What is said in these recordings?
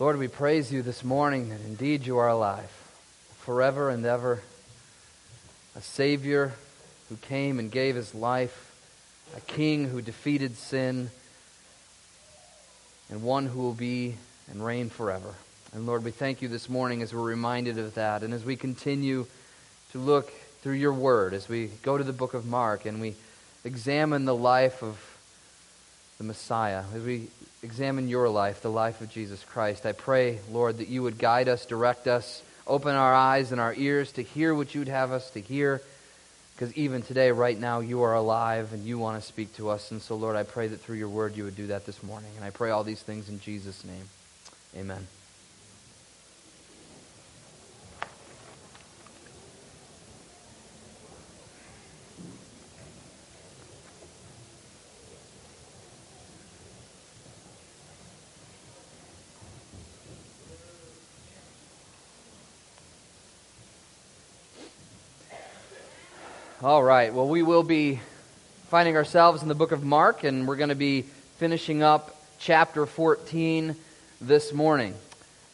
Lord, we praise you this morning that indeed you are alive, forever and ever, a Savior who came and gave his life, a King who defeated sin, and one who will be and reign forever. And Lord, we thank you this morning as we're reminded of that, and as we continue to look through your word, as we go to the book of Mark and we examine the life of the Messiah, as we examine your life, the life of Jesus Christ. I pray, Lord, that you would guide us, direct us, open our eyes and our ears to hear what you'd have us to hear, because even today, right now, you are alive and you want to speak to us. And so, Lord, I pray that through your word you would do that this morning. And I pray all these things in Jesus' name. Amen. All right, well, we will be finding ourselves in the book of Mark, and we're going to be finishing up chapter 14 this morning.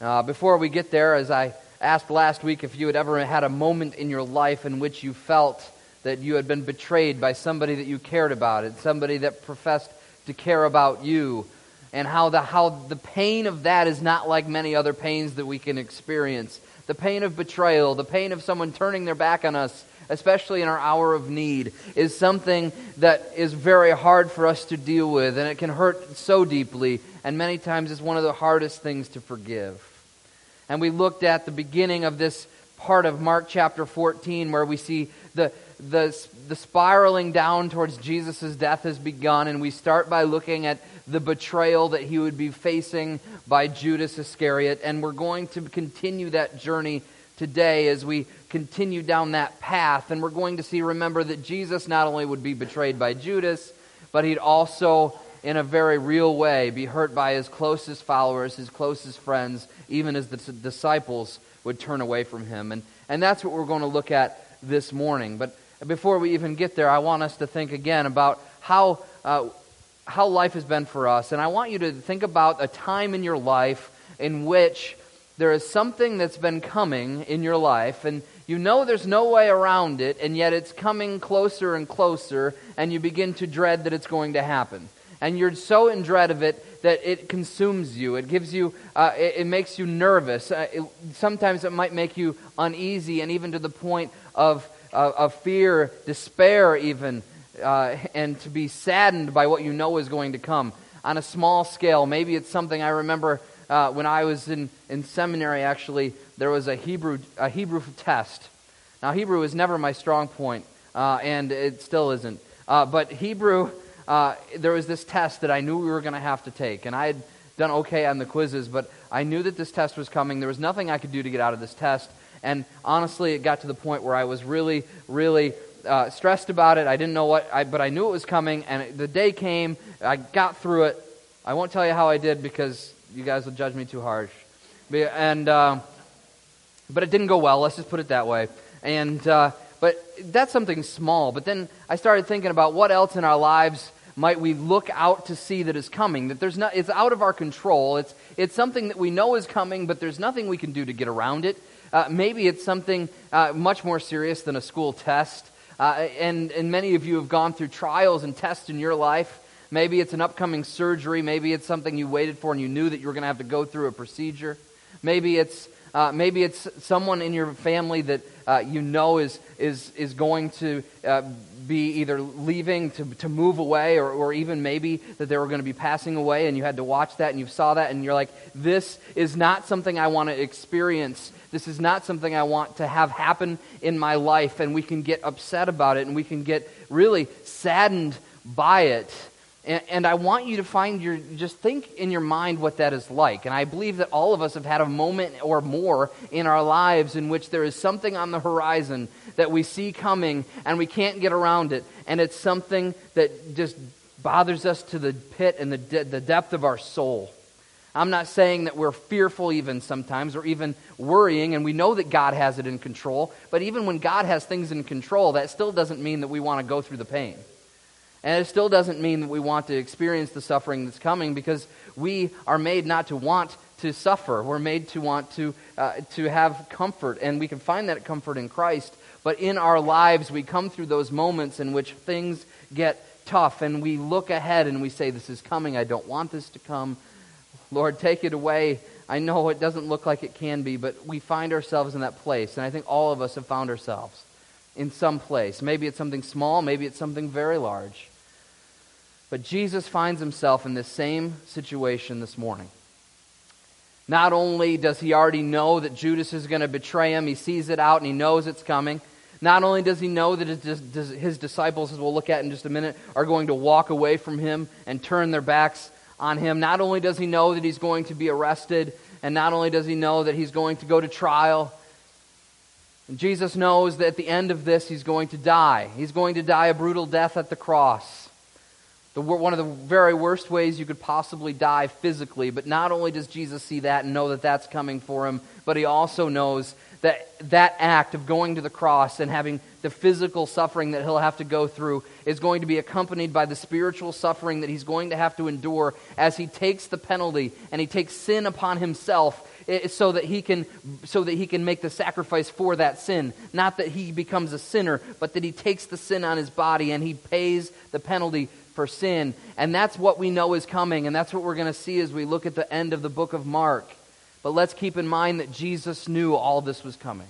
Before we get there, as I asked last week if you had ever had a moment in your life in which you felt that you had been betrayed by somebody that you cared about, and somebody that professed to care about you, and how the pain of that is not like many other pains that we can experience. The pain of betrayal, the pain of someone turning their back on us, especially in our hour of need, is something that is very hard for us to deal with, and it can hurt so deeply, and many times it's one of the hardest things to forgive. And we looked at the beginning of this part of Mark chapter 14, where we see the spiraling down towards Jesus' death has begun, and we start by looking at the betrayal that he would be facing by Judas Iscariot, and we're going to continue that journey today as we continue down that path. And we're going to see, remember, that Jesus not only would be betrayed by Judas, but he'd also, in a very real way, be hurt by his closest followers, his closest friends, even as the disciples would turn away from him. And that's what we're going to look at this morning. But before we even get there, I want us to think again about how life has been for us. And I want you to think about a time in your life in which there is something that's been coming in your life, and you know there's no way around it, and yet it's coming closer and closer, and you begin to dread that it's going to happen. And you're so in dread of it that it consumes you. It gives you, it makes you nervous. Sometimes it might make you uneasy, and even to the point of fear, despair even, and to be saddened by what you know is going to come. On a small scale, maybe it's something I remember. When I was in seminary, actually, there was a Hebrew test. Now, Hebrew is never my strong point, and it still isn't. But Hebrew, there was this test that I knew we were going to have to take. And I had done okay on the quizzes, but I knew that this test was coming. There was nothing I could do to get out of this test. And honestly, it got to the point where I was really, really stressed about it. I didn't know but I knew it was coming. And the day came, I got through it. I won't tell you how I did because you guys will judge me too harsh. But it didn't go well, let's just put it that way. But that's something small. But then I started thinking about what else in our lives might we look out to see that is coming, that it's out of our control. It's something that we know is coming, but there's nothing we can do to get around it. Maybe it's something much more serious than a school test. And many of you have gone through trials and tests in your life. Maybe it's an upcoming surgery. Maybe it's something you waited for and you knew that you were going to have to go through a procedure. Maybe it's someone in your family that you know is going to be either leaving to move away, or even maybe that they were going to be passing away, and you had to watch that and you saw that and you're like, this is not something I want to experience. This is not something I want to have happen in my life. And we can get upset about it, and we can get really saddened by it. And I want you to just think in your mind what that is like. And I believe that all of us have had a moment or more in our lives in which there is something on the horizon that we see coming and we can't get around it. And it's something that just bothers us to the pit and the depth of our soul. I'm not saying that we're fearful even sometimes, or even worrying, and we know that God has it in control. But even when God has things in control, that still doesn't mean that we want to go through the pain. And it still doesn't mean that we want to experience the suffering that's coming, because we are made not to want to suffer. We're made to want to have comfort, and we can find that comfort in Christ. But in our lives, we come through those moments in which things get tough, and we look ahead and we say, this is coming. I don't want this to come. Lord, take it away. I know it doesn't look like it can be, but we find ourselves in that place. And I think all of us have found ourselves in some place. Maybe it's something small, maybe it's something very large. But Jesus finds himself in this same situation this morning. Not only does he already know that Judas is going to betray him, he sees it out and he knows it's coming. Not only does he know that his disciples, as we'll look at in just a minute, are going to walk away from him and turn their backs on him. Not only does he know that he's going to be arrested, and not only does he know that he's going to go to trial, and Jesus knows that at the end of this, he's going to die. He's going to die a brutal death at the cross. One of the very worst ways you could possibly die physically, but not only does Jesus see that and know that that's coming for him, but he also knows that that act of going to the cross and having the physical suffering that he'll have to go through is going to be accompanied by the spiritual suffering that he's going to have to endure as he takes the penalty and he takes sin upon himself so that he can make the sacrifice for that sin. Not that he becomes a sinner, but that he takes the sin on his body and he pays the penalty for sin. And that's what we know is coming, and that's what we're going to see as we look at the end of the book of Mark. But let's keep in mind that Jesus knew all this was coming.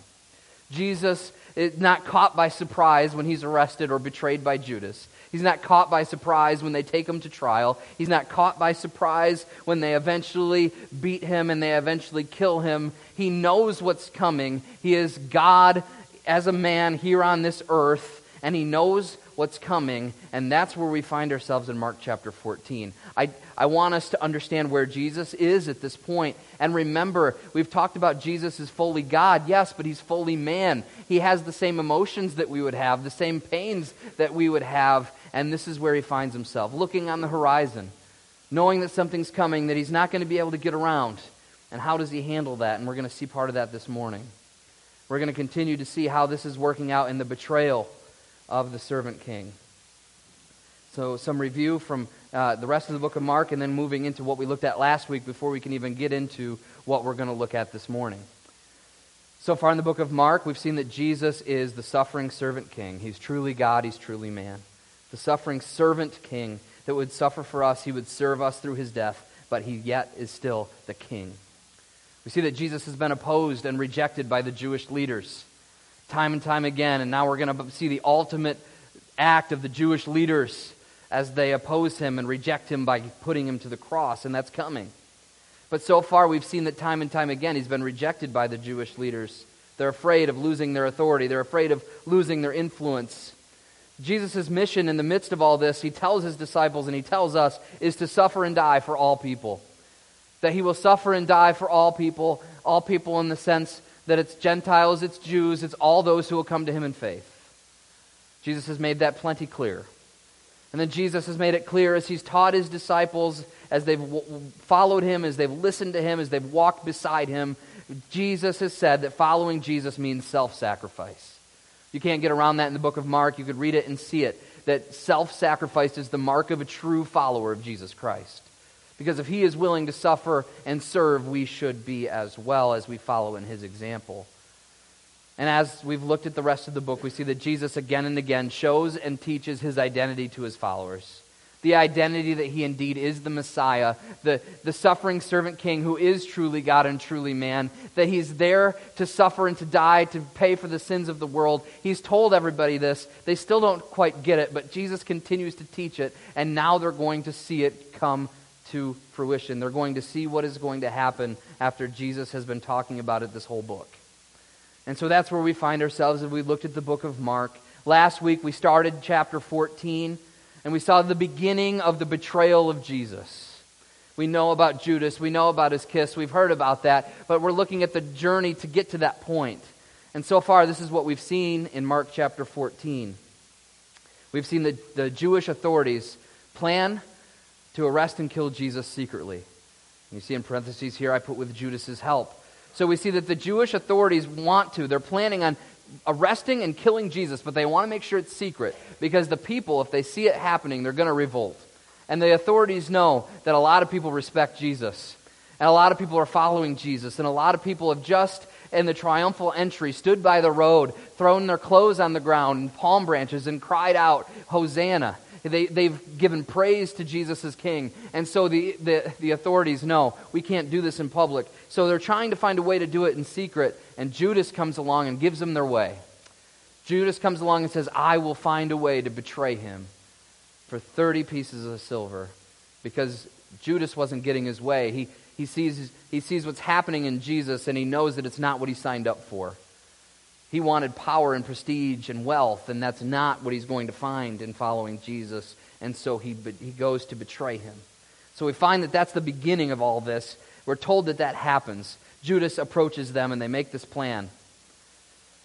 Jesus is not caught by surprise when he's arrested or betrayed by Judas. He's not caught by surprise when they take him to trial. He's not caught by surprise when they eventually beat him and they eventually kill him. He knows what's coming. He is God as a man here on this earth, and he knows what's coming, and that's where we find ourselves in Mark chapter 14. I want us to understand where Jesus is at this point. And remember, we've talked about Jesus is fully God, yes, but he's fully man. He has the same emotions that we would have, the same pains that we would have, and this is where he finds himself, looking on the horizon, knowing that something's coming, that he's not going to be able to get around. And how does he handle that? And we're going to see part of that this morning. We're going to continue to see how this is working out in the betrayal of the servant king. So some review from the rest of the book of Mark, and then moving into what we looked at last week before we can even get into what we're going to look at this morning. So far in the book of Mark, we've seen that Jesus is the suffering servant king. He's truly God, he's truly man. The suffering servant king that would suffer for us, he would serve us through his death, but he yet is still the king. We see that Jesus has been opposed and rejected by the Jewish leaders time and time again, and now we're going to see the ultimate act of the Jewish leaders as they oppose him and reject him by putting him to the cross, and that's coming. But so far we've seen that time and time again he's been rejected by the Jewish leaders. They're afraid of losing their authority. They're afraid of losing their influence. Jesus' mission in the midst of all this, he tells his disciples and he tells us, is to suffer and die for all people. That he will suffer and die for all people in the sense that it's Gentiles, it's Jews, it's all those who will come to him in faith. Jesus has made that plenty clear. And then Jesus has made it clear as he's taught his disciples, as they've followed him, as they've listened to him, as they've walked beside him, Jesus has said that following Jesus means self-sacrifice. You can't get around that in the book of Mark. You could read it and see it, that self-sacrifice is the mark of a true follower of Jesus Christ. Because if he is willing to suffer and serve, we should be as well as we follow in his example. And as we've looked at the rest of the book, we see that Jesus again and again shows and teaches his identity to his followers. The identity that he indeed is the Messiah, the suffering servant king who is truly God and truly man, that he's there to suffer and to die, to pay for the sins of the world. He's told everybody this. They still don't quite get it, but Jesus continues to teach it, and now they're going to see it come to fruition. They're going to see what is going to happen after Jesus has been talking about it this whole book. And so that's where we find ourselves as we looked at the book of Mark. Last week we started chapter 14 and we saw the beginning of the betrayal of Jesus. We know about Judas, we know about his kiss, we've heard about that, but we're looking at the journey to get to that point. And so far this is what we've seen in Mark chapter 14. We've seen the Jewish authorities plan to arrest and kill Jesus secretly. And you see in parentheses here, I put with Judas's help. So we see that the Jewish authorities they're planning on arresting and killing Jesus, but they want to make sure it's secret, because the people, if they see it happening, they're going to revolt. And the authorities know that a lot of people respect Jesus. And a lot of people are following Jesus, and a lot of people have just, in the triumphal entry, stood by the road, thrown their clothes on the ground and palm branches and cried out, Hosanna. They've given praise to Jesus as king. And so the authorities know, we can't do this in public. So they're trying to find a way to do it in secret, and Judas comes along and gives them their way. Judas comes along and says, I will find a way to betray him for 30 pieces of silver, because Judas wasn't getting his way. He sees what's happening in Jesus, and he knows that it's not what he signed up for. He wanted power and prestige and wealth, and that's not what he's going to find in following Jesus, and so he goes to betray him. So we find that that's the beginning of all this. We're told that that happens. Judas approaches them, and they make this plan.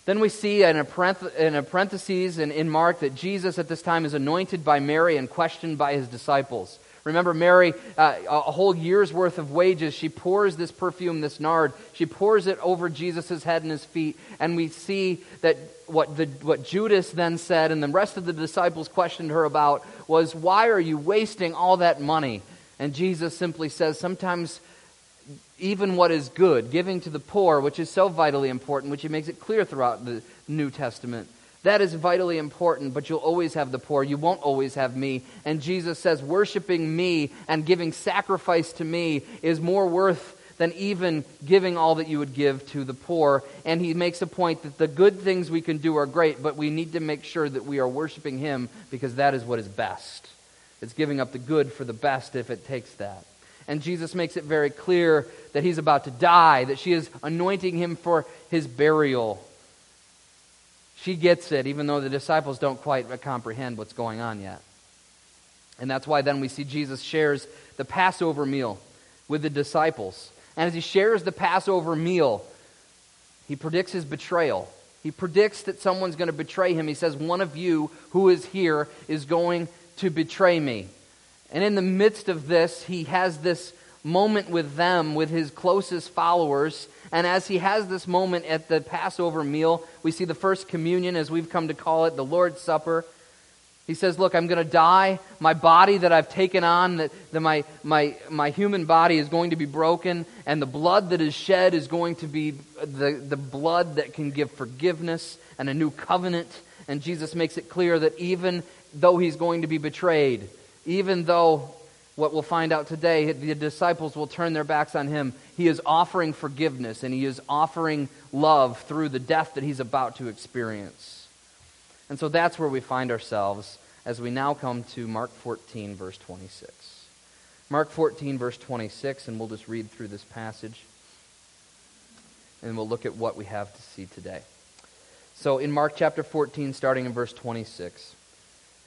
Then we see in a parenthesis in Mark that Jesus at this time is anointed by Mary and questioned by his disciples. Remember Mary, a whole year's worth of wages, she pours this perfume, this nard, she pours it over Jesus' head and his feet, and we see that what Judas then said, and the rest of the disciples questioned her about, was, why are you wasting all that money? And Jesus simply says, sometimes even what is good, giving to the poor, which is so vitally important, which he makes it clear throughout the New Testament, that is vitally important, but you'll always have the poor. You won't always have me. And Jesus says, worshiping me and giving sacrifice to me is more worth than even giving all that you would give to the poor. And he makes a point that the good things we can do are great, but we need to make sure that we are worshiping him, because that is what is best. It's giving up the good for the best if it takes that. And Jesus makes it very clear that he's about to die, that she is anointing him for his burial. She gets it, even though the disciples don't quite comprehend what's going on yet. And that's why then we see Jesus shares the Passover meal with the disciples. And as he shares the Passover meal, he predicts his betrayal. He predicts that someone's going to betray him. He says, one of you who is here is going to betray me. And in the midst of this, he has this moment with them, with his closest followers, and as he has this moment at the Passover meal, we see the first communion, as we've come to call it, the Lord's Supper. He says, look, I'm going to die. My body that I've taken on, that my human body is going to be broken, and the blood that is shed is going to be the blood that can give forgiveness and a new covenant. And Jesus makes it clear that even though he's going to be betrayed, even though what we'll find out today, the disciples will turn their backs on him, he is offering forgiveness, and he is offering love through the death that he's about to experience. And so that's where we find ourselves as we now come to Mark 14, verse 26. Mark 14, verse 26, and we'll just read through this passage, and we'll look at what we have to see today. So in Mark chapter 14, starting in verse 26...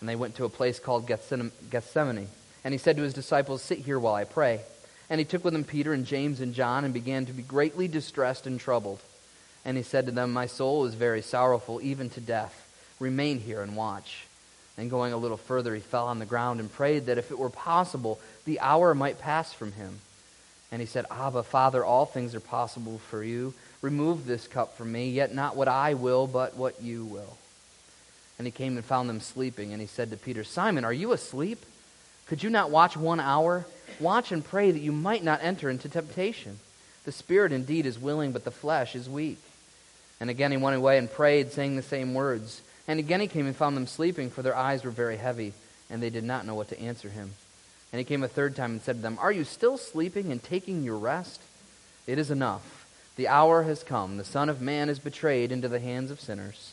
And they went to a place called Gethsemane. And he said to his disciples, sit here while I pray. And he took with him Peter and James and John and began to be greatly distressed and troubled. And he said to them, my soul is very sorrowful, even to death. Remain here and watch. And going a little further, he fell on the ground and prayed that if it were possible, the hour might pass from him. And he said, Abba, Father, all things are possible for you. Remove this cup from me, yet not what I will, but what you will. And he came and found them sleeping, and he said to Peter, Simon, are you asleep? Could you not watch 1 hour? Watch and pray that you might not enter into temptation. The spirit indeed is willing, but the flesh is weak. And again he went away and prayed, saying the same words. And again he came and found them sleeping, for their eyes were very heavy, and they did not know what to answer him. And he came a third time and said to them, are you still sleeping and taking your rest? It is enough. The hour has come. The Son of Man is betrayed into the hands of sinners.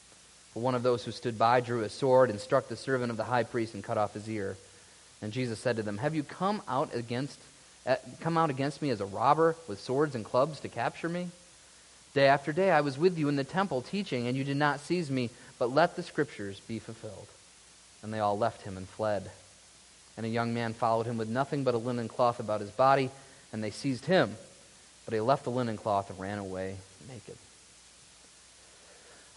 But one of those who stood by drew his sword and struck the servant of the high priest and cut off his ear. And Jesus said to them, "Have you come out against me as a robber with swords and clubs to capture me? Day after day I was with you in the temple teaching, and you did not seize me, but let the scriptures be fulfilled." And they all left him and fled. And a young man followed him with nothing but a linen cloth about his body, and they seized him. But he left the linen cloth and ran away naked.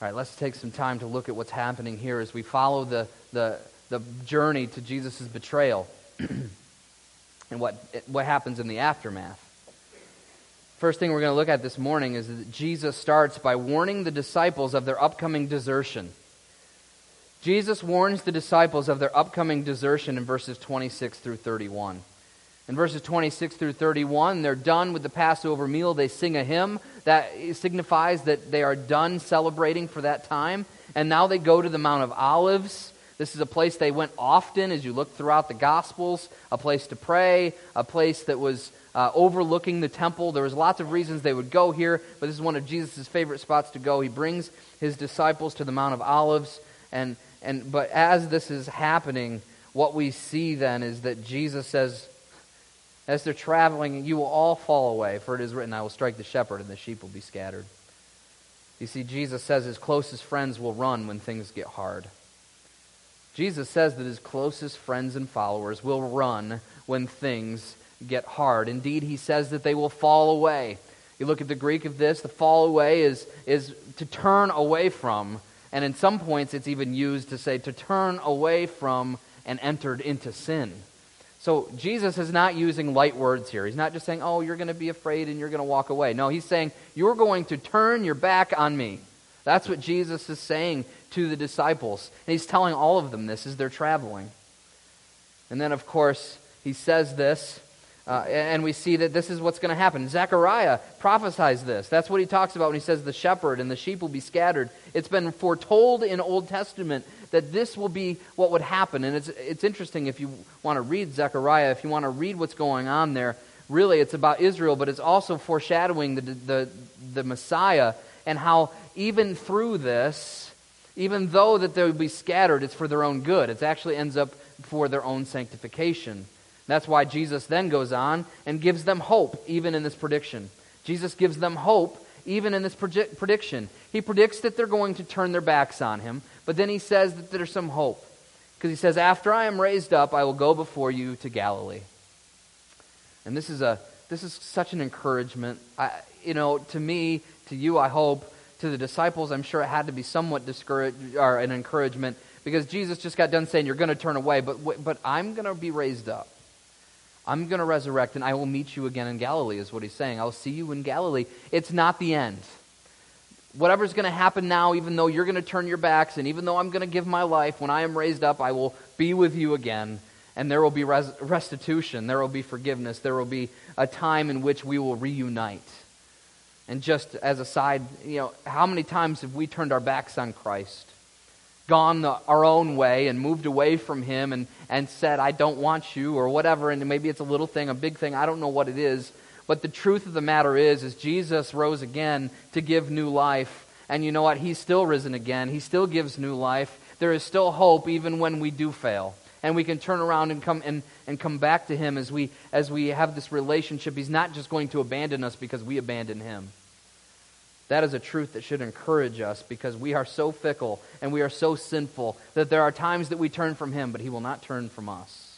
All right, let's take some time to look at what's happening here as we follow the journey to Jesus' betrayal and what happens in the aftermath. First thing we're going to look at this morning is that Jesus starts by warning the disciples of their upcoming desertion. Jesus warns the disciples of their upcoming desertion in verses 26 through 31. In verses 26 through 31, they're done with the Passover meal. They sing a hymn that signifies that they are done celebrating for that time. And now they go to the Mount of Olives. This is a place they went often as you look throughout the Gospels, a place to pray, a place that was overlooking the temple. There was lots of reasons they would go here, but this is one of Jesus' favorite spots to go. He brings his disciples to the Mount of Olives, but as this is happening, what we see then is that Jesus says, as they're traveling, "You will all fall away, for it is written, I will strike the shepherd and the sheep will be scattered." You see, Jesus says his closest friends will run when things get hard. Jesus says that his closest friends and followers will run when things get hard. Indeed, he says that they will fall away. You look at the Greek of this, the fall away is to turn away from, and in some points it's even used to say to turn away from and entered into sin. So Jesus is not using light words here. He's not just saying, "Oh, you're going to be afraid and you're going to walk away." No, he's saying, "You're going to turn your back on me." That's what Jesus is saying to the disciples. And he's telling all of them this as they're traveling. And then, of course, he says this, and we see that this is what's going to happen. Zechariah prophesies this. That's what he talks about when he says the shepherd and the sheep will be scattered. It's been foretold in Old Testament that this will be what would happen. And it's interesting if you want to read Zechariah, if you want to read what's going on there. Really, it's about Israel, but it's also foreshadowing the Messiah and how even through this, even though that they'll be scattered, it's for their own good. It actually ends up for their own sanctification. That's why Jesus then goes on and gives them hope even in this prediction. Jesus gives them hope even in this prediction. He predicts that they're going to turn their backs on him, but then he says that there's some hope. Because he says, "After I am raised up, I will go before you to Galilee." And this is such an encouragement. To me, to you, I hope, to the disciples, I'm sure it had to be somewhat an encouragement, because Jesus just got done saying, "You're going to turn away, but I'm going to be raised up. I'm going to resurrect, and I will meet you again in Galilee," is what he's saying. "I'll see you in Galilee." It's not the end. Whatever's going to happen now, even though you're going to turn your backs, and even though I'm going to give my life, when I am raised up, I will be with you again, and there will be restitution, there will be forgiveness, there will be a time in which we will reunite. And just as a side, how many times have we turned our backs on Christ, gone our own way and moved away from him and said, "I don't want you," or whatever, and maybe it's a little thing, a big thing, I don't know what it is, but the truth of the matter is Jesus rose again to give new life, and you know what, he's still risen again, he still gives new life, there is still hope even when we do fail. And we can turn around and come back to him as we have this relationship. He's not just going to abandon us because we abandon him. That is a truth that should encourage us, because we are so fickle and we are so sinful that there are times that we turn from him, but he will not turn from us.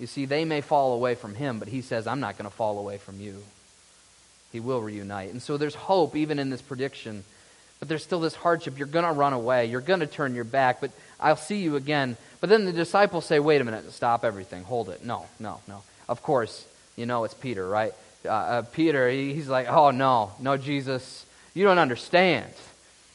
You see, they may fall away from him, but he says, "I'm not going to fall away from you." He will reunite. And so there's hope even in this prediction. But there's still this hardship. You're going to run away. You're going to turn your back, but I'll see you again. But then the disciples say, "Wait a minute, stop everything. Hold it. No. Of course, it's Peter, right? Peter, he's like, "Oh, no, Jesus, you don't understand.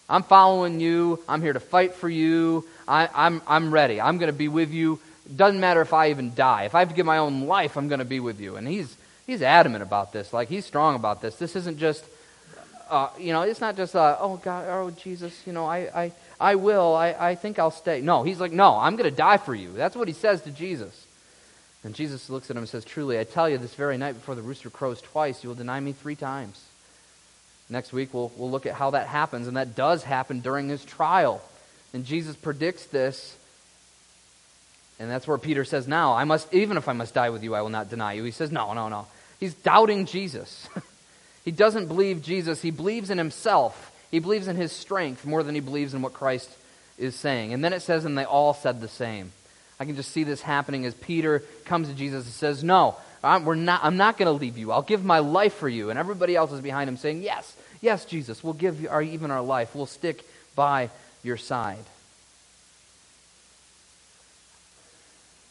I'm following you. I'm here to fight for you. I'm ready. I'm going to be with you. Doesn't matter if I even die. If I have to give my own life, I'm going to be with you." And he's adamant about this. Like, he's strong about this. This isn't just... it's not just, "Oh, God, oh, Jesus, I will, I think I'll stay." No, he's like, "No, I'm going to die for you." That's what he says to Jesus. And Jesus looks at him and says, "Truly, I tell you, this very night before the rooster crows twice, you will deny me 3 times. Next week, we'll look at how that happens, and that does happen during his trial. And Jesus predicts this, and that's where Peter says, now, even if I must die with you, I will not deny you. He says, no. He's doubting Jesus. He doesn't believe Jesus. He believes in himself. He believes in his strength more than he believes in what Christ is saying. And then it says, and they all said the same. I can just see this happening as Peter comes to Jesus and says, no, I'm not going to leave you. I'll give my life for you. And everybody else is behind him saying, yes, Jesus, we'll give you even our life. We'll stick by your side.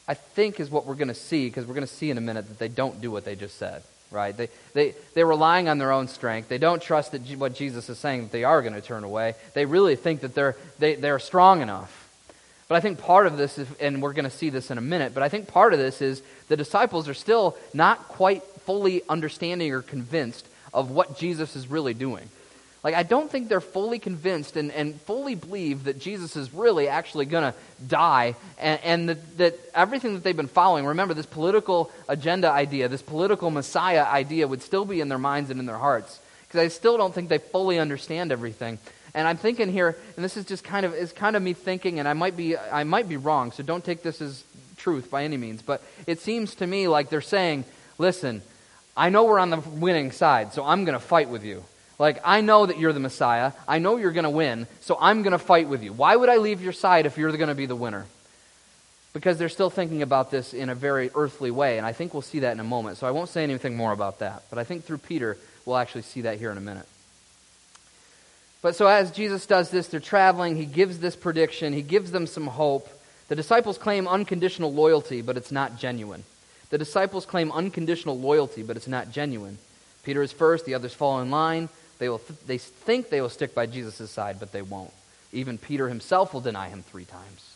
I think is what we're going to see, because we're going to see in a minute that they don't do what they just said, right? They're relying on their own strength. They don't trust that what Jesus is saying, that they are going to turn away. They really think that they're strong enough. But I think part of this is, and we're going to see this in a minute, but I think part of this is the disciples are still not quite fully understanding or convinced of what Jesus is really doing. Like, I don't think they're fully convinced and fully believe that Jesus is really actually going to die, and that everything that they've been following, remember, this political agenda idea, this political Messiah idea would still be in their minds and in their hearts, because I still don't think they fully understand everything. And I'm thinking here, and this is just kind of me thinking, and I might be wrong, so don't take this as truth by any means, but it seems to me like they're saying, listen, I know we're on the winning side, so I'm going to fight with you. Like, I know that you're the Messiah. I know you're going to win, so I'm going to fight with you. Why would I leave your side if you're going to be the winner? Because they're still thinking about this in a very earthly way, and I think we'll see that in a moment, so I won't say anything more about that. But I think through Peter, we'll actually see that here in a minute. But so as Jesus does this, they're traveling, he gives this prediction, he gives them some hope. The disciples claim unconditional loyalty, but it's not genuine. Peter is first, the others follow in line. They think they will stick by Jesus' side, but they won't. Even Peter himself will deny him 3 times.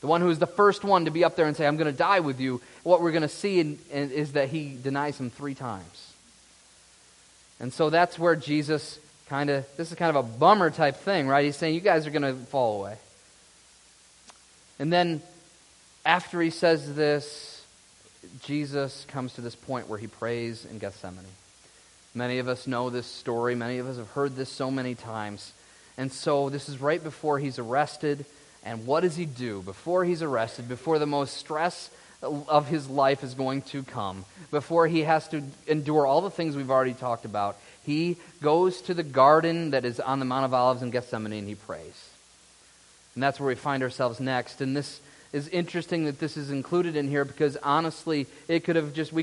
The one who is the first one to be up there and say, I'm going to die with you, what we're going to see is that he denies him 3 times. And so that's where Jesus this is kind of a bummer type thing, right? He's saying, you guys are going to fall away. And then after he says this, Jesus comes to this point where he prays in Gethsemane. Many of us know this story. Many of us have heard this so many times. And so this is right before he's arrested. And what does he do before he's arrested, before the most stress of his life is going to come, before he has to endure all the things we've already talked about? He goes to the garden that is on the Mount of Olives in Gethsemane, and he prays. And that's where we find ourselves next. And this is interesting that this is included in here, because honestly, we could have just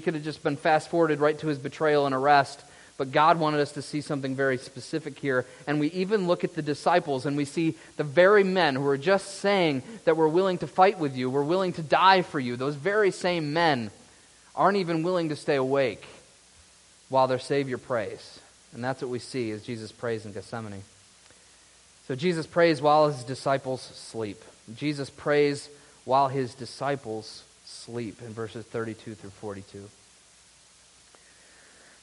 been fast-forwarded right to his betrayal and arrest, but God wanted us to see something very specific here. And we even look at the disciples, and we see the very men who are just saying that we're willing to fight with you, we're willing to die for you. Those very same men aren't even willing to stay awake while their Savior prays. And that's what we see as Jesus prays in Gethsemane. So Jesus prays while his disciples sleep. In verses 32 through 42. And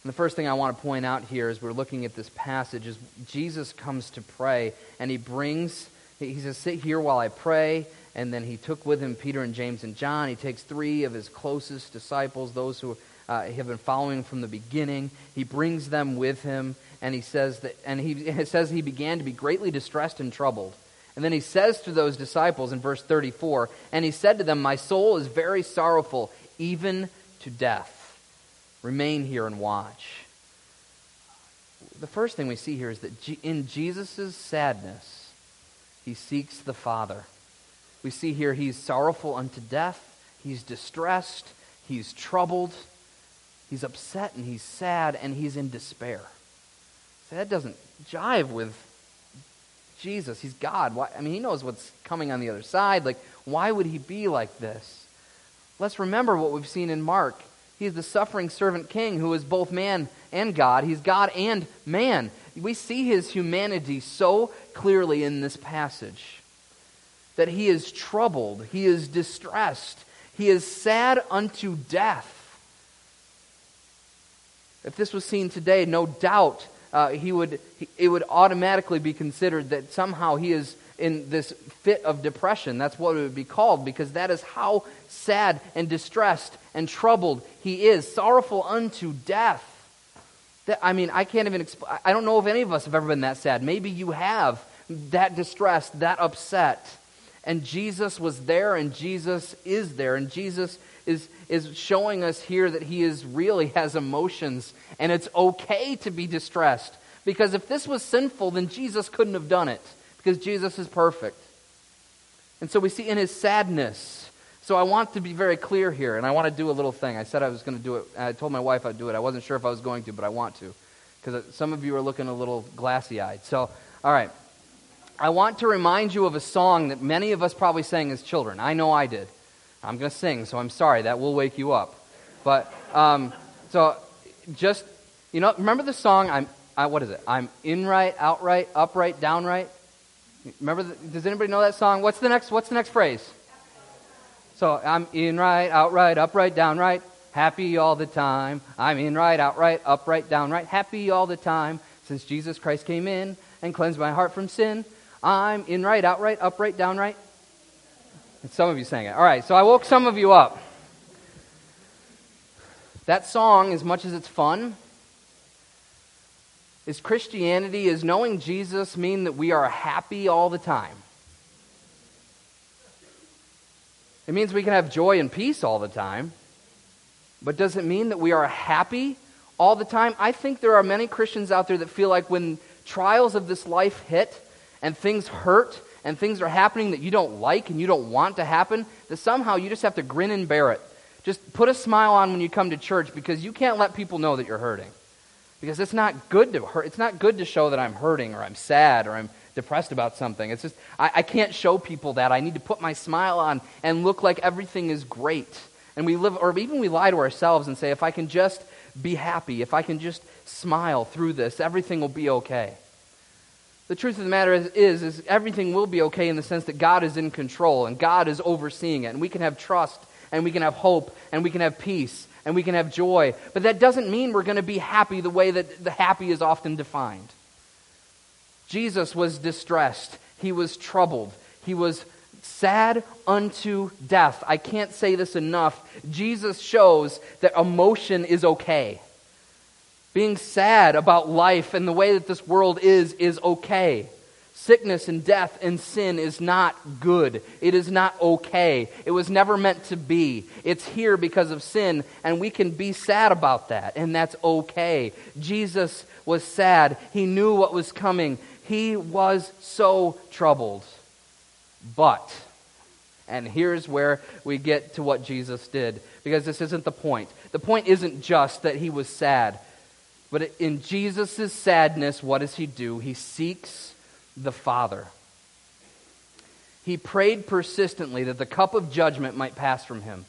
the first thing I want to point out here as we're looking at this passage is Jesus comes to pray, and he says, sit here while I pray. And then he took with him Peter and James and John. He takes 3 of his closest disciples, those who have been following from the beginning. He brings them with him, and he says he began to be greatly distressed and troubled. And then he says to those disciples in verse 34, and he said to them, my soul is very sorrowful, even to death. Remain here and watch. The first thing we see here is that in Jesus' sadness, he seeks the Father. We see here he's sorrowful unto death, he's distressed, he's troubled. He's upset, and he's sad, and he's in despair. So that doesn't jive with Jesus. He's God. He knows what's coming on the other side. Like, why would he be like this? Let's remember what we've seen in Mark. He's the suffering servant king who is both man and God. He's God and man. We see his humanity so clearly in this passage, that he is troubled, he is distressed, he is sad unto death. If this was seen today, no doubt it would automatically be considered that somehow he is in this fit of depression. That's what it would be called, because that is how sad and distressed and troubled he is, sorrowful unto death. I mean, I can't even explain. I don't know if any of us have ever been that sad. Maybe you have, that distressed, that upset. And Jesus was there, and Jesus is there, and Jesus is showing us here that he is really has emotions, and it's okay to be distressed. Because if this was sinful, then Jesus couldn't have done it, because Jesus is perfect. And so we see in his sadness. So I want to be very clear here, and I want to do a little thing. I said I was going to do it. I told my wife I'd do it. I wasn't sure if I was going to, but I want to, because some of you are looking a little glassy-eyed. So, all right. I want to remind you of a song that many of us probably sang as children. I know I did. I'm going to sing, so I'm sorry. That will wake you up. But, so, just, you know, remember the song, what is it? I'm in right, out right, up right, down right. Remember, does anybody know that song? What's the next phrase? So, I'm in right, out right, up right, down right, happy all the time. I'm in right, out right, up right, down right, happy all the time. Since Jesus Christ came in and cleansed my heart from sin, I'm in right, out right, up right, down right. And some of you sang it. All right, so I woke some of you up. That song, as much as it's fun, is Christianity, is knowing Jesus mean that we are happy all the time? It means we can have joy and peace all the time. But does it mean that we are happy all the time? I think there are many Christians out there that feel like when trials of this life hit, and things hurt, and things are happening that you don't like and you don't want to happen, that somehow you just have to grin and bear it. Just put a smile on when you come to church, because you can't let people know that you're hurting. Because it's not good to hurt. It's not good to show that I'm hurting or I'm sad or I'm depressed about something. It's just, I can't show people that. I need to put my smile on and look like everything is great. And we live, or even we lie to ourselves and say, if I can just be happy, if I can just smile through this, everything will be okay. The truth of the matter is everything will be okay in the sense that God is in control and God is overseeing it. And we can have trust and we can have hope and we can have peace and we can have joy. But that doesn't mean we're going to be happy the way that the happy is often defined. Jesus was distressed. He was troubled. He was sad unto death. I can't say this enough. Jesus shows that emotion is okay. Being sad about life and the way that this world is okay. Sickness and death and sin is not good. It is not okay. It was never meant to be. It's here because of sin, and we can be sad about that, and that's okay. Jesus was sad. He knew what was coming. He was so troubled. But, and here's where we get to what Jesus did, because this isn't the point. The point isn't just that he was sad. But in Jesus' sadness, what does he do? He seeks the Father. He prayed persistently that the cup of judgment might pass from him.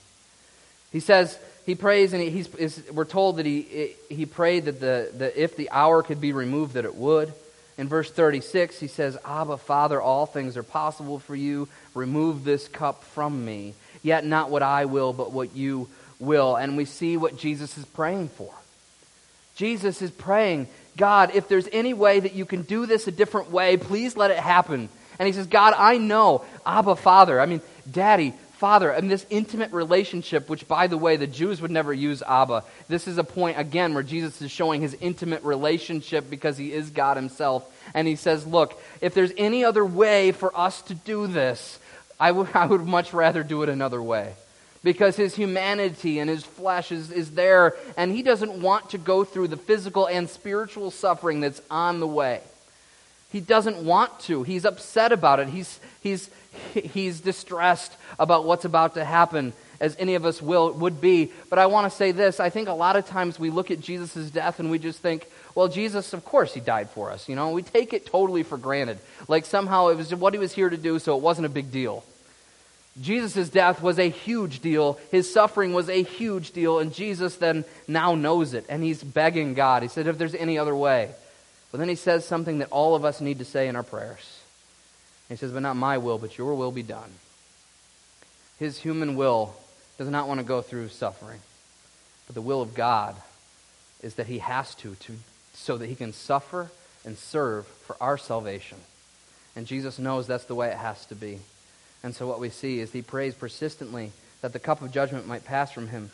He says, he prays, and we're told that he prayed that if the hour could be removed, that it would. In verse 36, he says, Abba, Father, all things are possible for you. Remove this cup from me. Yet not what I will, but what you will. And we see what Jesus is praying for. Jesus is praying, God, if there's any way that you can do this a different way, please let it happen. And he says, God, I know, Abba, Father. I mean, Daddy, Father. And this intimate relationship, which, by the way, the Jews would never use Abba. This is a point, again, where Jesus is showing his intimate relationship because he is God himself. And he says, look, if there's any other way for us to do this, I would much rather do it another way. Because his humanity and his flesh is there, and he doesn't want to go through the physical and spiritual suffering that's on the way. He doesn't want to. He's upset about it. He's distressed about what's about to happen, as any of us would be. But I want to say this. I think a lot of times we look at Jesus' death and we just think, well, Jesus, of course he died for us. You know, we take it totally for granted. Like somehow it was what he was here to do, so it wasn't a big deal. Jesus' death was a huge deal. His suffering was a huge deal, and Jesus then now knows it, and he's begging God. He said, if there's any other way. But then he says something that all of us need to say in our prayers. He says, but not my will, but your will be done. His human will does not want to go through suffering, but the will of God is that he has to so that he can suffer and serve for our salvation. And Jesus knows that's the way it has to be. And so what we see is he prays persistently that the cup of judgment might pass from him.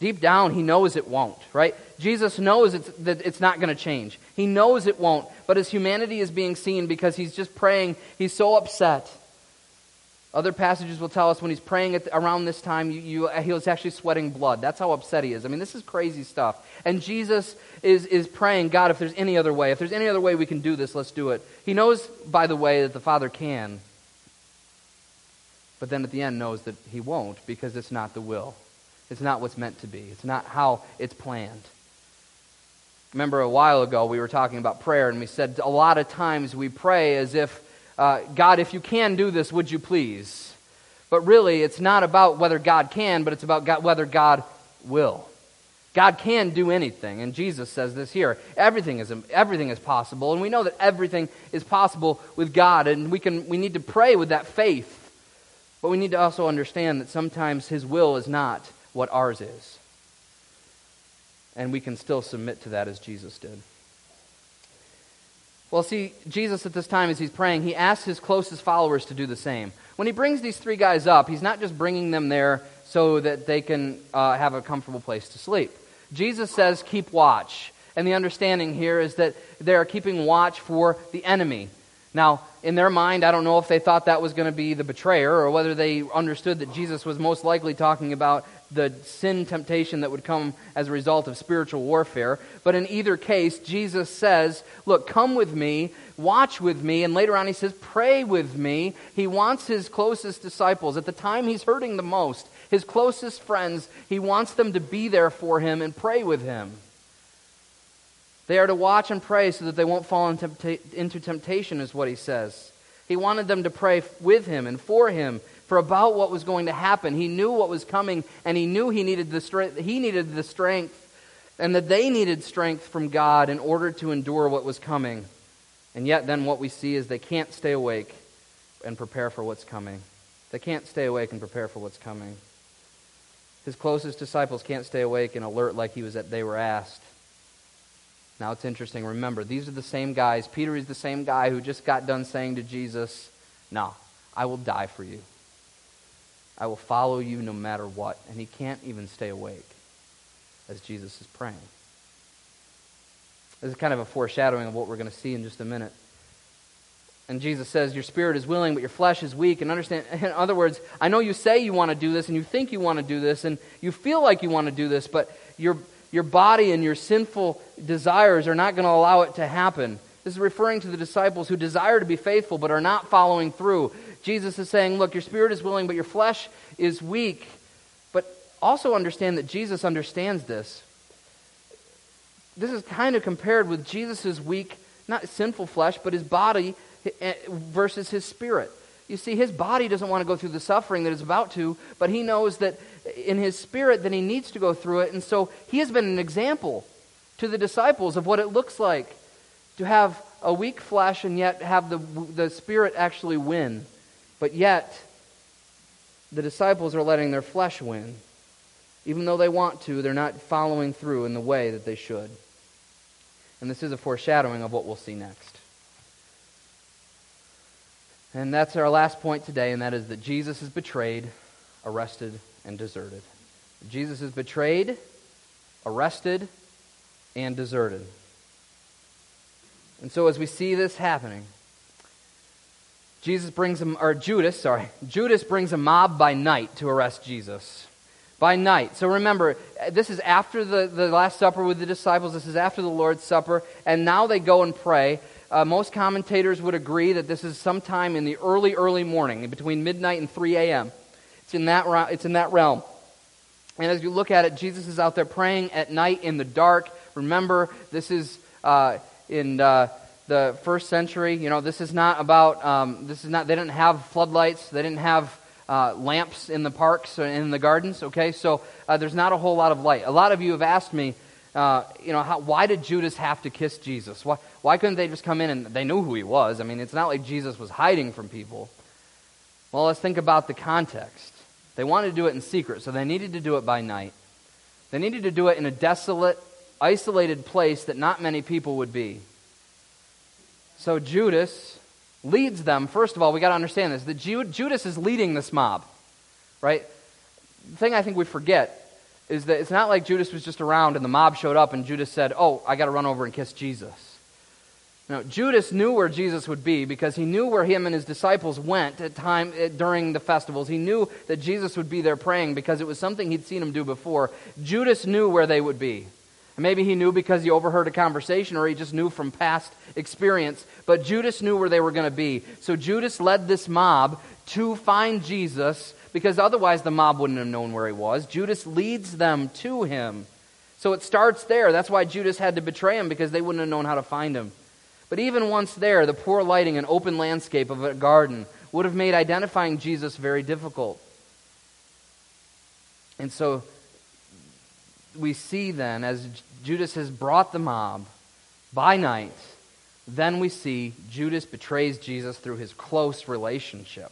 Deep down, he knows it won't, right? Jesus knows that it's not going to change. He knows it won't, but his humanity is being seen because he's just praying. He's so upset. Other passages will tell us when he's praying around this time, he was actually sweating blood. That's how upset he is. I mean, this is crazy stuff. And Jesus is praying, God, if there's any other way, if there's any other way we can do this, let's do it. He knows, by the way, that the Father can, but then at the end knows that he won't because it's not the will. It's not what's meant to be. It's not how it's planned. Remember a while ago we were talking about prayer, and we said a lot of times we pray as if, God, if you can do this, would you please? But really, it's not about whether God can, but it's about whether God will. God can do anything, and Jesus says this here. Everything is possible, and we know that everything is possible with God, and we need to pray with that faith. But we need to also understand that sometimes his will is not what ours is. And we can still submit to that as Jesus did. Well, see, Jesus at this time, as he's praying, he asks his closest followers to do the same. When he brings these three guys up, he's not just bringing them there so that they can have a comfortable place to sleep. Jesus says, keep watch. And the understanding here is that they are keeping watch for the enemy. Now, in their mind, I don't know if they thought that was going to be the betrayer or whether they understood that Jesus was most likely talking about the sin temptation that would come as a result of spiritual warfare. But in either case, Jesus says, look, come with me, watch with me, and later on he says, pray with me. He wants his closest disciples. At the time he's hurting the most, his closest friends, he wants them to be there for him and pray with him. They are to watch and pray so that they won't fall into temptation, is what he says. He wanted them to pray with him and for him, for about what was going to happen. He knew what was coming, and he knew he needed the strength, and that they needed strength from God in order to endure what was coming. And yet then what we see is they can't stay awake and prepare for what's coming. They can't stay awake and prepare for what's coming. His closest disciples can't stay awake and alert like they were asked. Now it's interesting. Remember, these are the same guys. Peter is the same guy who just got done saying to Jesus, no, I will die for you. I will follow you no matter what. And he can't even stay awake as Jesus is praying. This is kind of a foreshadowing of what we're going to see in just a minute. And Jesus says, your spirit is willing, but your flesh is weak. And understand, in other words, I know you say you want to do this, and you think you want to do this, and you feel like you want to do this, but your body and your sinful desires are not going to allow it to happen. This is referring to the disciples who desire to be faithful but are not following through. Jesus is saying, look, your spirit is willing, but your flesh is weak. But also understand that Jesus understands this. This is kind of compared with Jesus' weak, not sinful flesh, but his body versus his spirit. You see, his body doesn't want to go through the suffering that it's about to, but he knows that in his spirit that he needs to go through it, and so he has been an example to the disciples of what it looks like to have a weak flesh and yet have the spirit actually win. But yet, the disciples are letting their flesh win. Even though they want to, they're not following through in the way that they should. And this is a foreshadowing of what we'll see next. And that's our last point today, and that is that Jesus is betrayed, arrested, and deserted. Jesus is betrayed, arrested, and deserted. And so as we see this happening, Judas brings a mob by night to arrest Jesus. By night. So remember, this is after the Last Supper with the disciples. This is after the Lord's Supper. And now they go and pray. Most commentators would agree that this is sometime in the early morning, between midnight and 3 a.m. It's in that realm. And as you look at it, Jesus is out there praying at night in the dark. Remember, this is... In the first century, this is not about, they didn't have floodlights, they didn't have lamps in the parks or in the gardens, okay? So there's not a whole lot of light. A lot of you have asked me, why did Judas have to kiss Jesus? Why couldn't they just come in and they knew who he was? I mean, it's not like Jesus was hiding from people. Well, let's think about the context. They wanted to do it in secret, so they needed to do it by night. They needed to do it in a desolate, isolated place that not many people would be. So Judas leads them. First of all, we got to understand this, that Judas is leading this mob, right? The thing I think we forget is that it's not like Judas was just around and the mob showed up and Judas said, oh, I got to run over and kiss Jesus. Now, Judas knew where Jesus would be because he knew where him and his disciples went at time during the festivals. He knew that Jesus would be there praying because it was something he'd seen him do before. Judas knew where they would be. And maybe he knew because he overheard a conversation or he just knew from past experience. But Judas knew where they were going to be. So Judas led this mob to find Jesus because otherwise the mob wouldn't have known where he was. Judas leads them to him. So it starts there. That's why Judas had to betray him, because they wouldn't have known how to find him. But even once there, the poor lighting and open landscape of a garden would have made identifying Jesus very difficult. And so we see then, as Judas has brought the mob by night, then we see Judas betrays Jesus through his close relationship.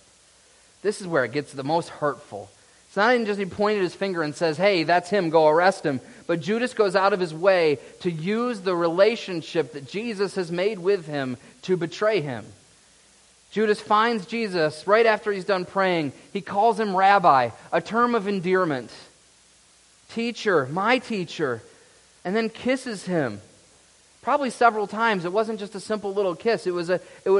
This is where it gets the most hurtful. It's not even just he pointed his finger and says, hey, that's him, go arrest him. But Judas goes out of his way to use the relationship that Jesus has made with him to betray him. Judas finds Jesus right after he's done praying. He calls him rabbi, a term of endearment. Teacher, my teacher. And then kisses him. Probably several times. It wasn't just a simple little kiss. It would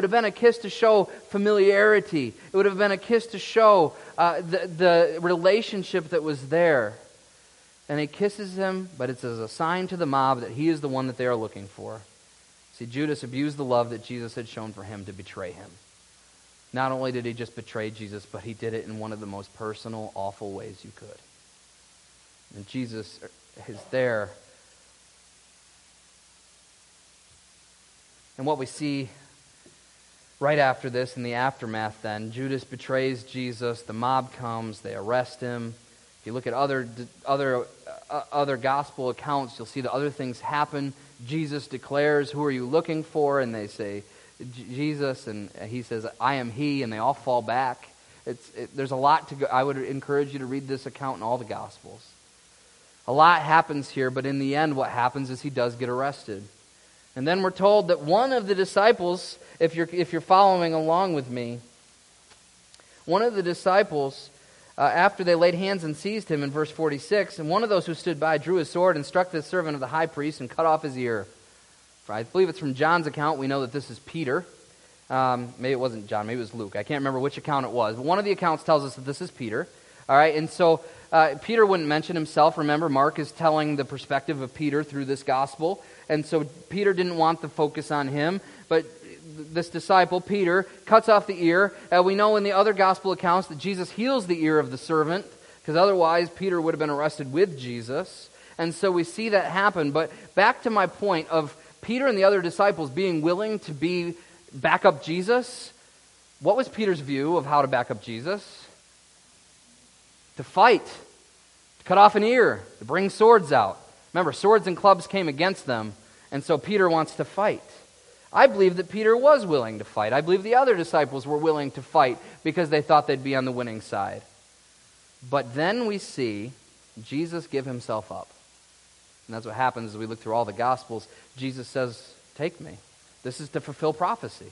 have been a kiss to show familiarity. It would have been a kiss to show the relationship that was there. And he kisses him, but it's as a sign to the mob that he is the one that they are looking for. See, Judas abused the love that Jesus had shown for him to betray him. Not only did he just betray Jesus, but he did it in one of the most personal, awful ways you could. And Jesus is there. And what we see right after this, in the aftermath then, Judas betrays Jesus, the mob comes, they arrest him. If you look at other gospel accounts, you'll see that other things happen. Jesus declares, who are you looking for? And they say, Jesus, and he says, I am he, and they all fall back. There's a lot to go. I would encourage you to read this account in all the gospels. A lot happens here, but in the end what happens is he does get arrested. And then we're told that one of the disciples, if you're following along with me, one of the disciples, after they laid hands and seized him in verse 46, and one of those who stood by drew his sword and struck the servant of the high priest and cut off his ear. I believe it's from John's account. We know that this is Peter. Maybe it wasn't John. Maybe it was Luke. I can't remember which account it was. But one of the accounts tells us that this is Peter. All right, and so Peter wouldn't mention himself. Remember, Mark is telling the perspective of Peter through this gospel. And so Peter didn't want the focus on him, but this disciple, Peter, cuts off the ear. We know in the other gospel accounts that Jesus heals the ear of the servant, because otherwise Peter would have been arrested with Jesus. And so we see that happen. But back to my point of Peter and the other disciples being willing to back up Jesus. What was Peter's view of how to back up Jesus? To fight, to cut off an ear, to bring swords out. Remember, swords and clubs came against them, and so Peter wants to fight. I believe that Peter was willing to fight. I believe the other disciples were willing to fight because they thought they'd be on the winning side. But then we see Jesus give himself up. And that's what happens as we look through all the Gospels. Jesus says, take me. This is to fulfill prophecy.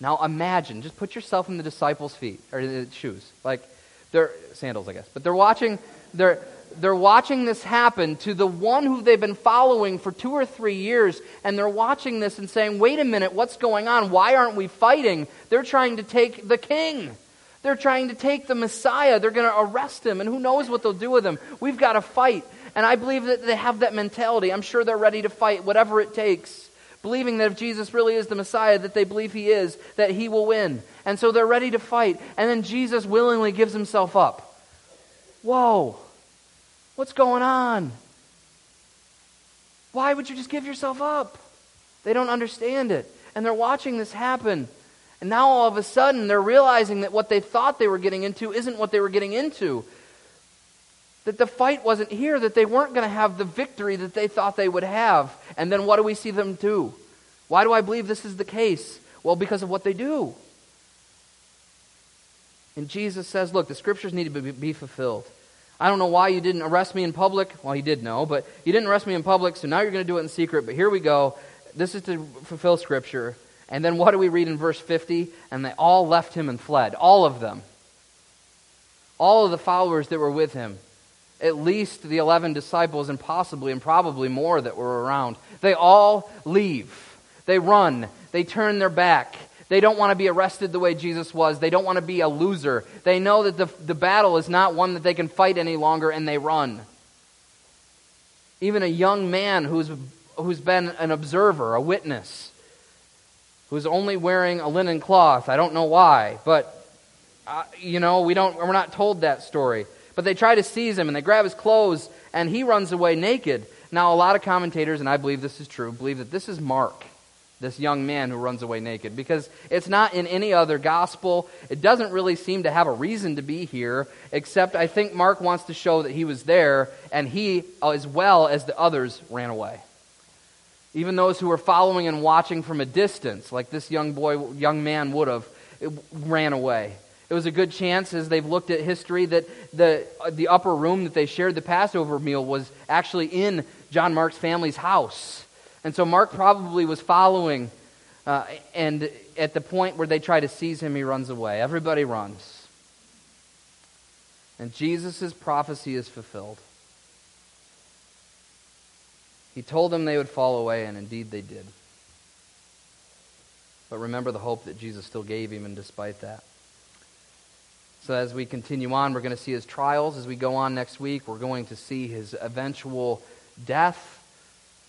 Now imagine, just put yourself in the disciples' feet, or the shoes. Like, they're sandals, I guess. But they're watching this happen to the one who they've been following for 2 or 3 years, and they're watching this and saying, wait a minute, what's going on? Why aren't we fighting? They're trying to take the king. They're trying to take the Messiah. They're going to arrest him, and who knows what they'll do with him. We've got to fight. And I believe that they have that mentality. I'm sure they're ready to fight, whatever it takes, believing that if Jesus really is the Messiah, that they believe he is, that he will win. And so they're ready to fight, and then Jesus willingly gives himself up. Whoa. What's going on? Why would you just give yourself up? They don't understand it. And they're watching this happen. And now all of a sudden they're realizing that what they thought they were getting into isn't what they were getting into. That the fight wasn't here, that they weren't going to have the victory that they thought they would have. And then what do we see them do? Why do I believe this is the case? Well, because of what they do. And Jesus says, look, the scriptures need to be fulfilled. I don't know why you didn't arrest me in public. Well, he did know, but you didn't arrest me in public, so now you're going to do it in secret. But here we go. This is to fulfill Scripture. And then what do we read in verse 50? And they all left him and fled. All of them. All of the followers that were with him. at least the 11 disciples and possibly and probably more that were around. They all leave. They run. They turn their back. They don't want to be arrested the way Jesus was. They don't want to be a loser. They know that the battle is not one that they can fight any longer, and they run. Even a young man who's been an observer, a witness, who's only wearing a linen cloth. I don't know why, but we're not told that story. But they try to seize him, and they grab his clothes, and he runs away naked. Now, a lot of commentators, and I believe this is true, believe that this is Mark, this young man who runs away naked, because it's not in any other gospel. It doesn't really seem to have a reason to be here, except I think Mark wants to show that he was there, and he, as well as the others, ran away. Even those who were following and watching from a distance, like this young man would have, ran away. It was a good chance, as they've looked at history, that the upper room that they shared the Passover meal was actually in John Mark's family's house. And so Mark probably was following, and at the point where they try to seize him, he runs away. Everybody runs. And Jesus' prophecy is fulfilled. He told them they would fall away, and indeed they did. But remember the hope that Jesus still gave him, and despite that. So as we continue on, we're going to see his trials. As we go on next week, we're going to see his eventual death,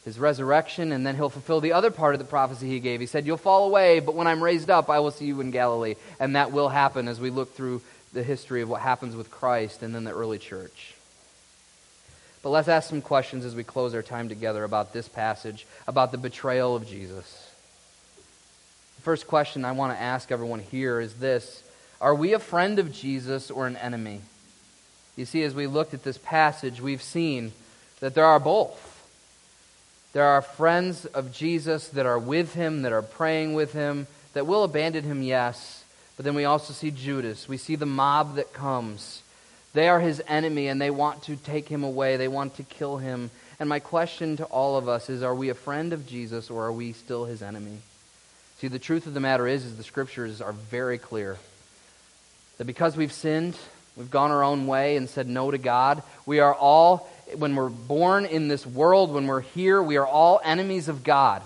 his resurrection, and then he'll fulfill the other part of the prophecy he gave. He said, "You'll fall away, but when I'm raised up, I will see you in Galilee." And that will happen as we look through the history of what happens with Christ and then the early church. But let's ask some questions as we close our time together about this passage, about the betrayal of Jesus. The first question I want to ask everyone here is this: are we a friend of Jesus or an enemy? You see, as we looked at this passage, we've seen that there are both. There are friends of Jesus that are with him, that are praying with him, that will abandon him, yes. But then we also see Judas. We see the mob that comes. They are his enemy, and they want to take him away. They want to kill him. And my question to all of us is, are we a friend of Jesus, or are we still his enemy? See, the truth of the matter is the scriptures are very clear that because we've sinned, we've gone our own way and said no to God, we are all, when we're born in this world, when we're here, we are all enemies of God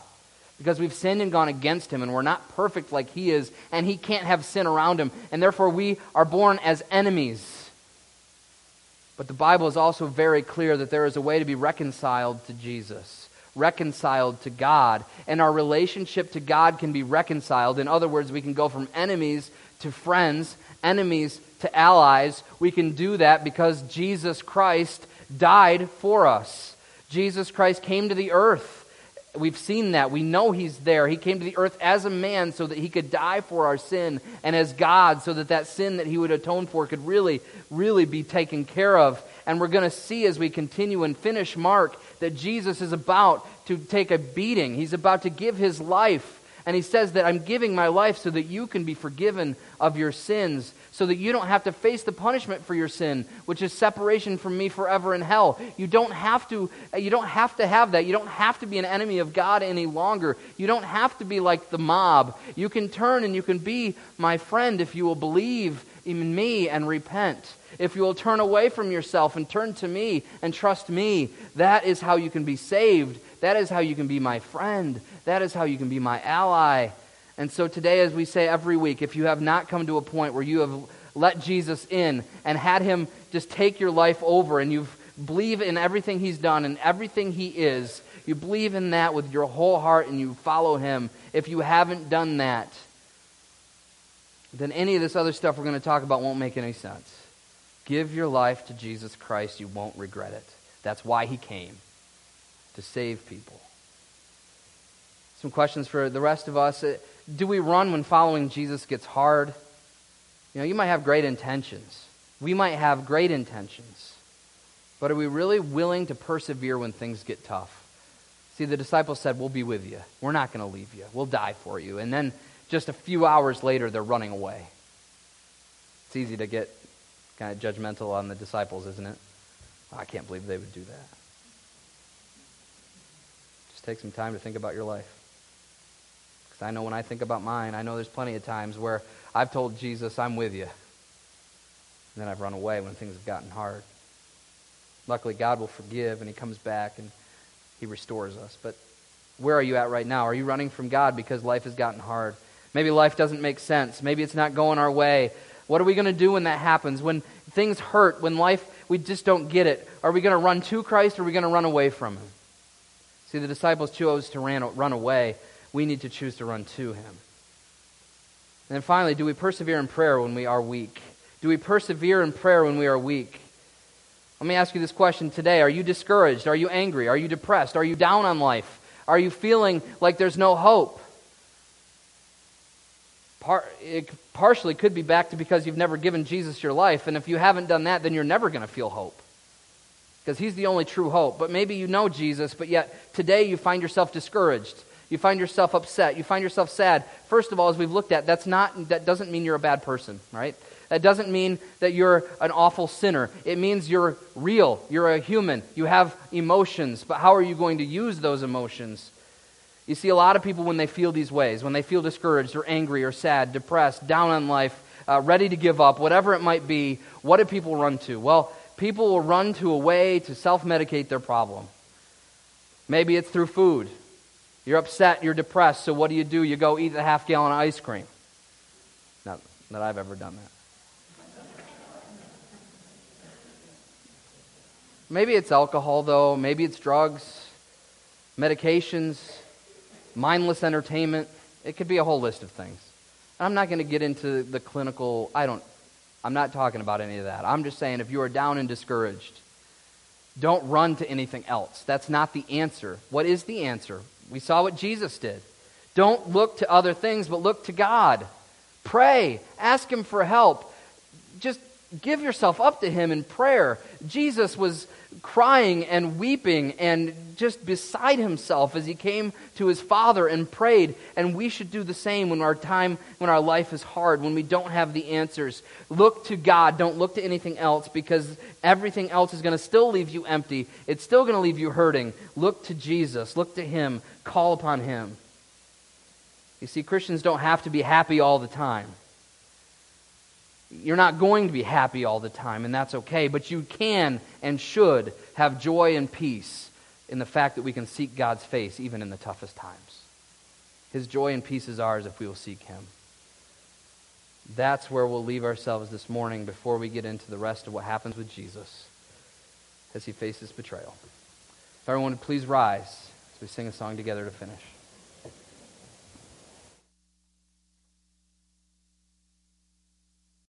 because we've sinned and gone against him, and we're not perfect like he is, and he can't have sin around him, and therefore we are born as enemies. But the Bible is also very clear that there is a way to be reconciled to Jesus, reconciled to God, and our relationship to God can be reconciled. In other words, we can go from enemies to friends, enemies to allies. We can do that because Jesus Christ died for us. Jesus Christ came to the earth. We've seen that. We know he's there. He came to the earth as a man so that he could die for our sin, and as God so that that sin that he would atone for could really, really be taken care of. And we're going to see as we continue and finish Mark that Jesus is about to take a beating. He's about to give his life. And he says that I'm giving my life so that you can be forgiven of your sins, so that you don't have to face the punishment for your sin, which is separation from me forever in hell. You don't have to have that. You don't have to be an enemy of God any longer. You don't have to be like the mob. You can turn and you can be my friend if you will believe in me and repent. If you will turn away from yourself and turn to me and trust me, that is how you can be saved. That is how you can be my friend. That is how you can be my ally. And so today, as we say every week, if you have not come to a point where you have let Jesus in and had him just take your life over, and you believe in everything he's done and everything he is, you believe in that with your whole heart and you follow him. If you haven't done that, then any of this other stuff we're going to talk about won't make any sense. Give your life to Jesus Christ. You won't regret it. That's why he came, to save people. Some questions for the rest of us. Do we run when following Jesus gets hard? You might have great intentions. We might have great intentions. But are we really willing to persevere when things get tough? See, the disciples said, "We'll be with you. We're not going to leave you. We'll die for you." And then just a few hours later, they're running away. It's easy to get kind of judgmental on the disciples, isn't it? I can't believe they would do that. Just take some time to think about your life. Because I know when I think about mine, I know there's plenty of times where I've told Jesus, "I'm with you." And then I've run away when things have gotten hard. Luckily, God will forgive, and he comes back, and he restores us. But where are you at right now? Are you running from God because life has gotten hard? Maybe life doesn't make sense. Maybe it's not going our way. What are we going to do when that happens? When things hurt, when life, we just don't get it. Are we going to run to Christ, or are we going to run away from him? See, the disciples chose to run away. We need to choose to run to him. And then finally, do we persevere in prayer when we are weak? Do we persevere in prayer when we are weak? Let me ask you this question today. Are you discouraged? Are you angry? Are you depressed? Are you down on life? Are you feeling like there's no hope? It partially could be back to because you've never given Jesus your life, and if you haven't done that, then you're never going to feel hope, because he's the only true hope. But maybe you know Jesus, but yet today you find yourself discouraged. You find yourself upset. You find yourself sad. First of all, as we've looked at, that doesn't mean you're a bad person, right? That doesn't mean that you're an awful sinner. It means you're real. You're a human. You have emotions, but how are you going to use those emotions? You see, a lot of people, when they feel these ways, when they feel discouraged or angry or sad, depressed, down on life, ready to give up, whatever it might be, what do people run to? Well, people will run to a way to self-medicate their problem. Maybe it's through food. You're upset, you're depressed, so what do? You go eat a half-gallon of ice cream. Not that I've ever done that. Maybe it's alcohol, though. Maybe it's drugs, medications, mindless entertainment. It could be a whole list of things. I'm not going to get into the clinical, I'm not talking about any of that. I'm just saying, if you are down and discouraged, don't run to anything else. That's not the answer. What is the answer? We saw what Jesus did. Don't look to other things, but look to God. Pray. Ask him for help. Just give yourself up to him in prayer. Jesus was crying and weeping and just beside himself as he came to his Father and prayed, and we should do the same when our life is hard, when we don't have the answers. Look to God. Don't look to anything else, because everything else is going to still leave you empty. It's still going to leave you hurting. Look to Jesus. Look to him. Call upon him. You see, Christians don't have to be happy all the time. You're not going to be happy all the time, and that's okay, but you can and should have joy and peace in the fact that we can seek God's face even in the toughest times. His joy and peace is ours if we will seek him. That's where we'll leave ourselves this morning before we get into the rest of what happens with Jesus as he faces betrayal. If everyone would please rise as we sing a song together to finish.